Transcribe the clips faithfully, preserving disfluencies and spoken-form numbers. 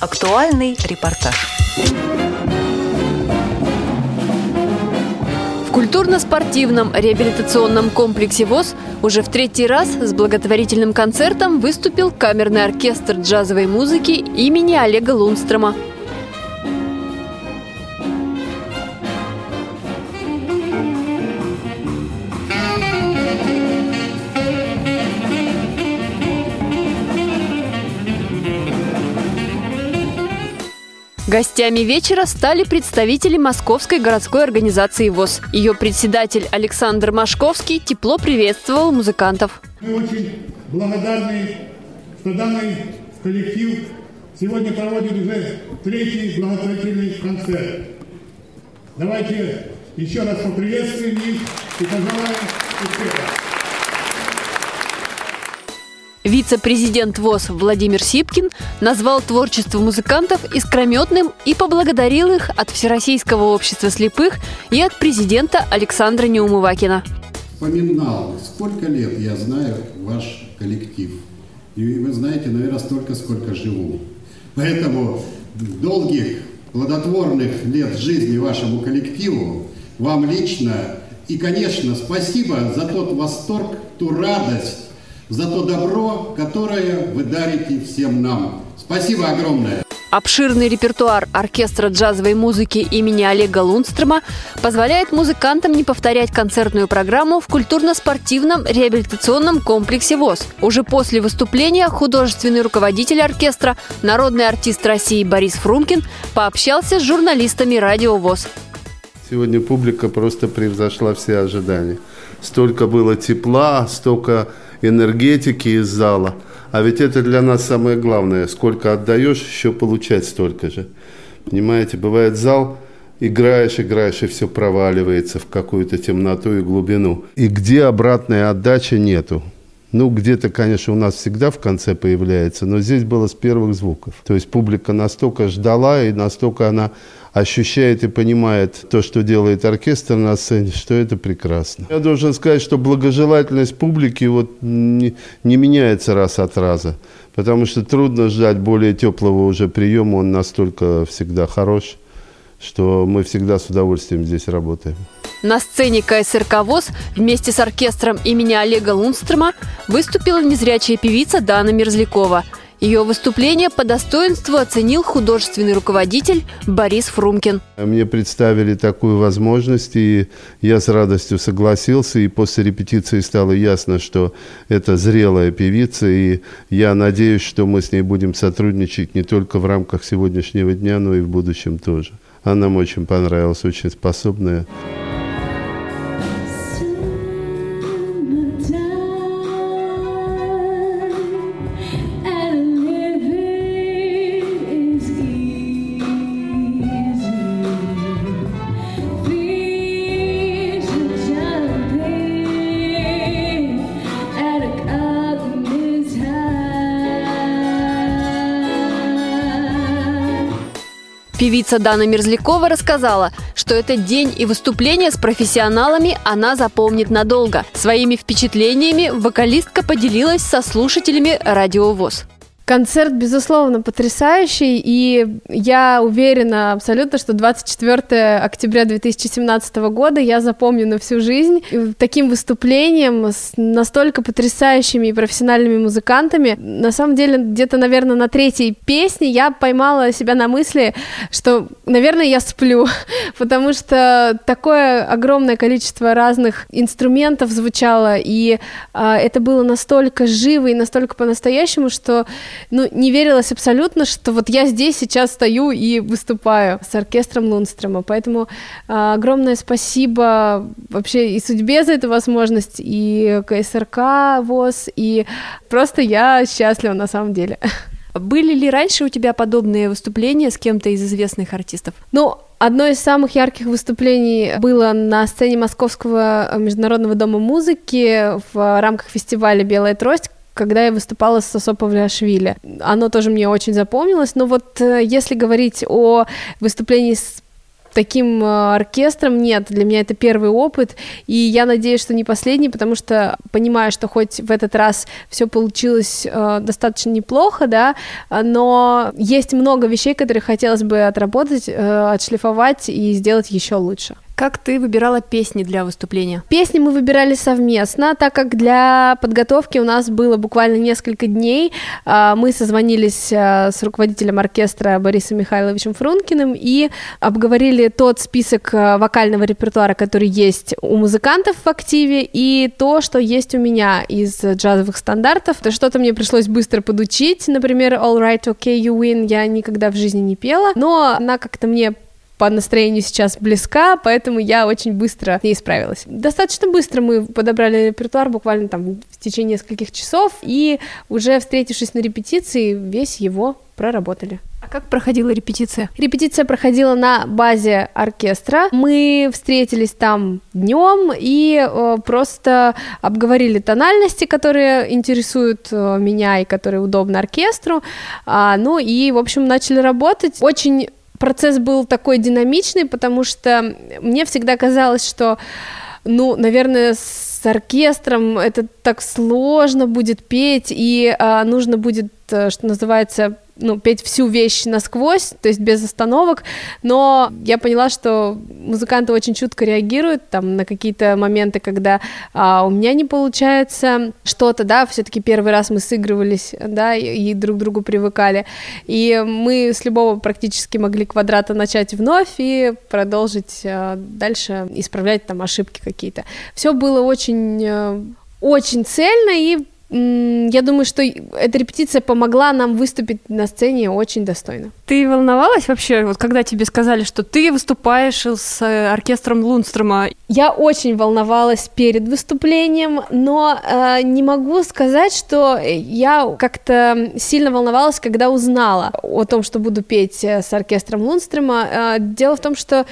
Актуальный репортаж. В культурно-спортивном реабилитационном комплексе ВОС уже в третий раз с благотворительным концертом выступил камерный оркестр джазовой музыки имени Олега Лундстрема. Гостями вечера стали представители Московской городской организации ВОС. Ее председатель Александр Машковский тепло приветствовал музыкантов. Мы очень благодарны, что данный коллектив сегодня проводит уже третий благотворительный концерт. Давайте еще раз поприветствуем их и пожелаем успеха. Вице-президент ВОС Владимир Сипкин назвал творчество музыкантов искрометным и поблагодарил их от Всероссийского общества слепых и от президента Александра Неумывакина. Вспоминал, сколько лет я знаю ваш коллектив. И вы знаете, наверное, столько, сколько живу. Поэтому долгих, плодотворных лет жизни вашему коллективу, вам лично. И, конечно, спасибо за тот восторг, ту радость, за то добро, которое вы дарите всем нам. Спасибо огромное. Обширный репертуар оркестра джазовой музыки имени Олега Лундстрема позволяет музыкантам не повторять концертную программу в культурно-спортивном реабилитационном комплексе ВОС. Уже после выступления художественный руководитель оркестра, народный артист России Борис Фрумкин пообщался с журналистами радио ВОС. Сегодня публика просто превзошла все ожидания. Столько было тепла, столько энергетики из зала. А ведь это для нас самое главное. Сколько отдаешь, еще получать столько же. Понимаете, бывает зал, играешь, играешь, и все проваливается в какую-то темноту и глубину. И где обратной отдачи нету. Ну, где-то, конечно, у нас всегда в конце появляется, но здесь было с первых звуков. То есть публика настолько ждала, и настолько она ощущает и понимает то, что делает оркестр на сцене, что это прекрасно. Я должен сказать, что благожелательность публики вот не, не меняется раз от раза, потому что трудно ждать более теплого уже приема, он настолько всегда хорош, что мы всегда с удовольствием здесь работаем. На сцене КСРК ВОС вместе с оркестром имени Олега Лундстрема выступила незрячая певица Дана Мерзлякова. Ее выступление по достоинству оценил художественный руководитель Борис Фрумкин. Мне представили такую возможность, и я с радостью согласился. И после репетиции стало ясно, что это зрелая певица. И я надеюсь, что мы с ней будем сотрудничать не только в рамках сегодняшнего дня, но и в будущем тоже. Она нам очень понравилась, очень способная. Певица Дана Мерзлякова рассказала, что этот день и выступление с профессионалами она запомнит надолго. Своими впечатлениями вокалистка поделилась со слушателями радио ВОС. Концерт, безусловно, потрясающий, и я уверена абсолютно, что двадцать четвёртое октября две тысячи семнадцатого года я запомню на всю жизнь. И таким выступлением с настолько потрясающими и профессиональными музыкантами, на самом деле, где-то, наверное, на третьей песне я поймала себя на мысли, что, наверное, я сплю, потому что такое огромное количество разных инструментов звучало, и э, это было настолько живо и настолько по-настоящему, что Ну, не верилось абсолютно, что вот я здесь сейчас стою и выступаю с оркестром Лундстрема. Поэтому э, огромное спасибо вообще и судьбе за эту возможность, и КСРК ВОС, и просто я счастлива на самом деле. Были ли раньше у тебя подобные выступления с кем-то из известных артистов? Ну, одно из самых ярких выступлений было на сцене Московского международного дома музыки в рамках фестиваля «Белая трость», когда я выступала с Сосо Павлиашвили. Оно тоже мне очень запомнилось. Но вот если говорить о выступлении с таким оркестром. Нет, для меня это первый опыт, и я надеюсь, что не последний, потому что понимаю, что хоть в этот раз все получилось э, достаточно неплохо, да, но есть много вещей, которые хотелось бы отработать, э, отшлифовать и сделать еще лучше. Как ты выбирала песни для выступления? Песни мы выбирали совместно, так как для подготовки у нас было буквально несколько дней. Мы созвонились с руководителем оркестра Борисом Михайловичем Фрумкиным и обговорили тот список вокального репертуара, который есть у музыкантов в активе, и то, что есть у меня из джазовых стандартов. Что-то мне пришлось быстро подучить, например, «All right, okay, you win» я никогда в жизни не пела, но она как-то мне по настроению сейчас близка, поэтому я очень быстро с ней справилась. Достаточно быстро мы подобрали репертуар, буквально там в течение нескольких часов, и уже встретившись на репетиции, весь его проработали. А как проходила репетиция? Репетиция проходила на базе оркестра. Мы встретились там днем и э, просто обговорили тональности, которые интересуют э, меня и которые удобны оркестру. А, ну и, в общем, начали работать. Очень Процесс был такой динамичный, потому что мне всегда казалось, что, ну, наверное, с оркестром это так сложно будет петь, и а, нужно будет, что называется, ну, петь всю вещь насквозь, то есть без остановок, но я поняла, что музыканты очень чутко реагируют там на какие-то моменты, когда а, у меня не получается что-то, да, все-таки первый раз мы сыгрывались, да, и, и друг к другу привыкали, и мы с любого практически могли квадрата начать вновь и продолжить а, дальше исправлять там ошибки какие-то. Все было очень, очень цельно, и я думаю, что эта репетиция помогла нам выступить на сцене очень достойно. Ты волновалась вообще, вот когда тебе сказали, что ты выступаешь с оркестром Лундстрема? Я очень волновалась перед выступлением, но э, не могу сказать, что я как-то сильно волновалась, когда узнала о том, что буду петь с оркестром Лундстрема. Дело в том, что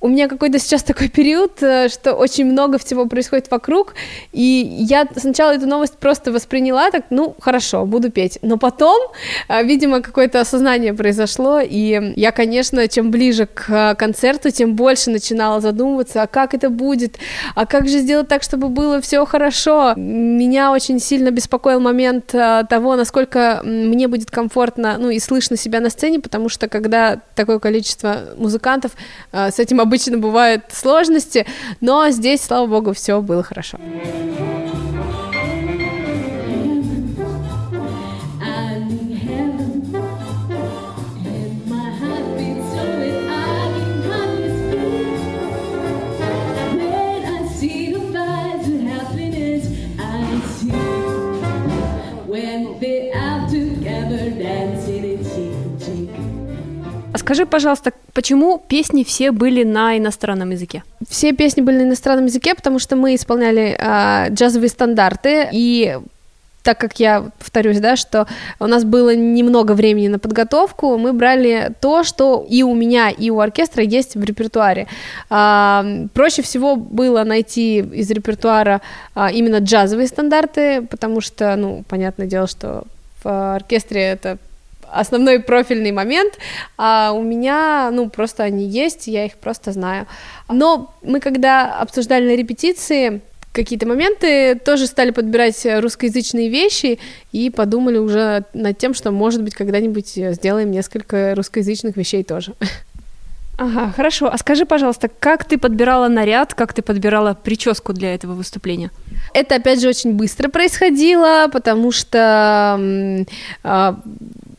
у меня какой-то сейчас такой период, что очень много всего происходит вокруг, и я сначала эту новость просто восприняла так, ну, хорошо, буду петь, но потом, видимо, какое-то осознание произошло, и я, конечно, чем ближе к концерту, тем больше начинала задумываться, а как это будет, а как же сделать так, чтобы было все хорошо. Меня очень сильно беспокоил момент того, насколько мне будет комфортно, ну, и слышно себя на сцене, потому что, когда такое количество музыкантов, с этим обычно Обычно бывают сложности, но здесь, слава богу, все было хорошо. Скажи, пожалуйста, почему песни все были на иностранном языке? Все песни были на иностранном языке, потому что мы исполняли э, джазовые стандарты, и так как я повторюсь, да, что у нас было немного времени на подготовку, мы брали то, что и у меня, и у оркестра есть в репертуаре. Э, проще всего было найти из репертуара э, именно джазовые стандарты, потому что, ну, понятное дело, что в оркестре это основной профильный момент, а у меня, ну, просто они есть, я их просто знаю. Но мы, когда обсуждали на репетиции какие-то моменты, тоже стали подбирать русскоязычные вещи и подумали уже над тем, что, может быть, когда-нибудь сделаем несколько русскоязычных вещей тоже. Ага, хорошо. А скажи, пожалуйста, как ты подбирала наряд, как ты подбирала прическу для этого выступления? Это, опять же, очень быстро происходило, потому что э,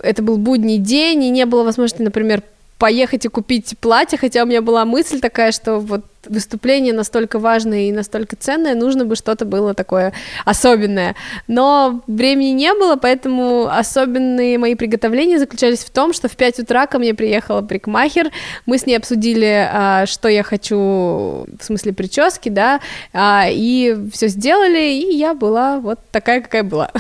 это был будний день, и не было возможности, например, поехать и купить платье, хотя у меня была мысль такая, что вот выступление настолько важное и настолько ценное, нужно бы что-то было такое особенное, но времени не было, поэтому особенные мои приготовления заключались в том, что в пять утра ко мне приехала парикмахер, мы с ней обсудили, что я хочу, в смысле прически, да, и все сделали, и я была вот такая, какая была.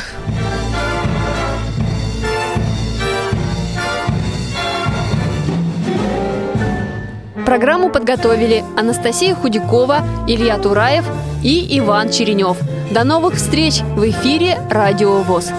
Программу подготовили Анастасия Худякова, Илья Тураев и Иван Черенев. До новых встреч в эфире «Радио ВОС».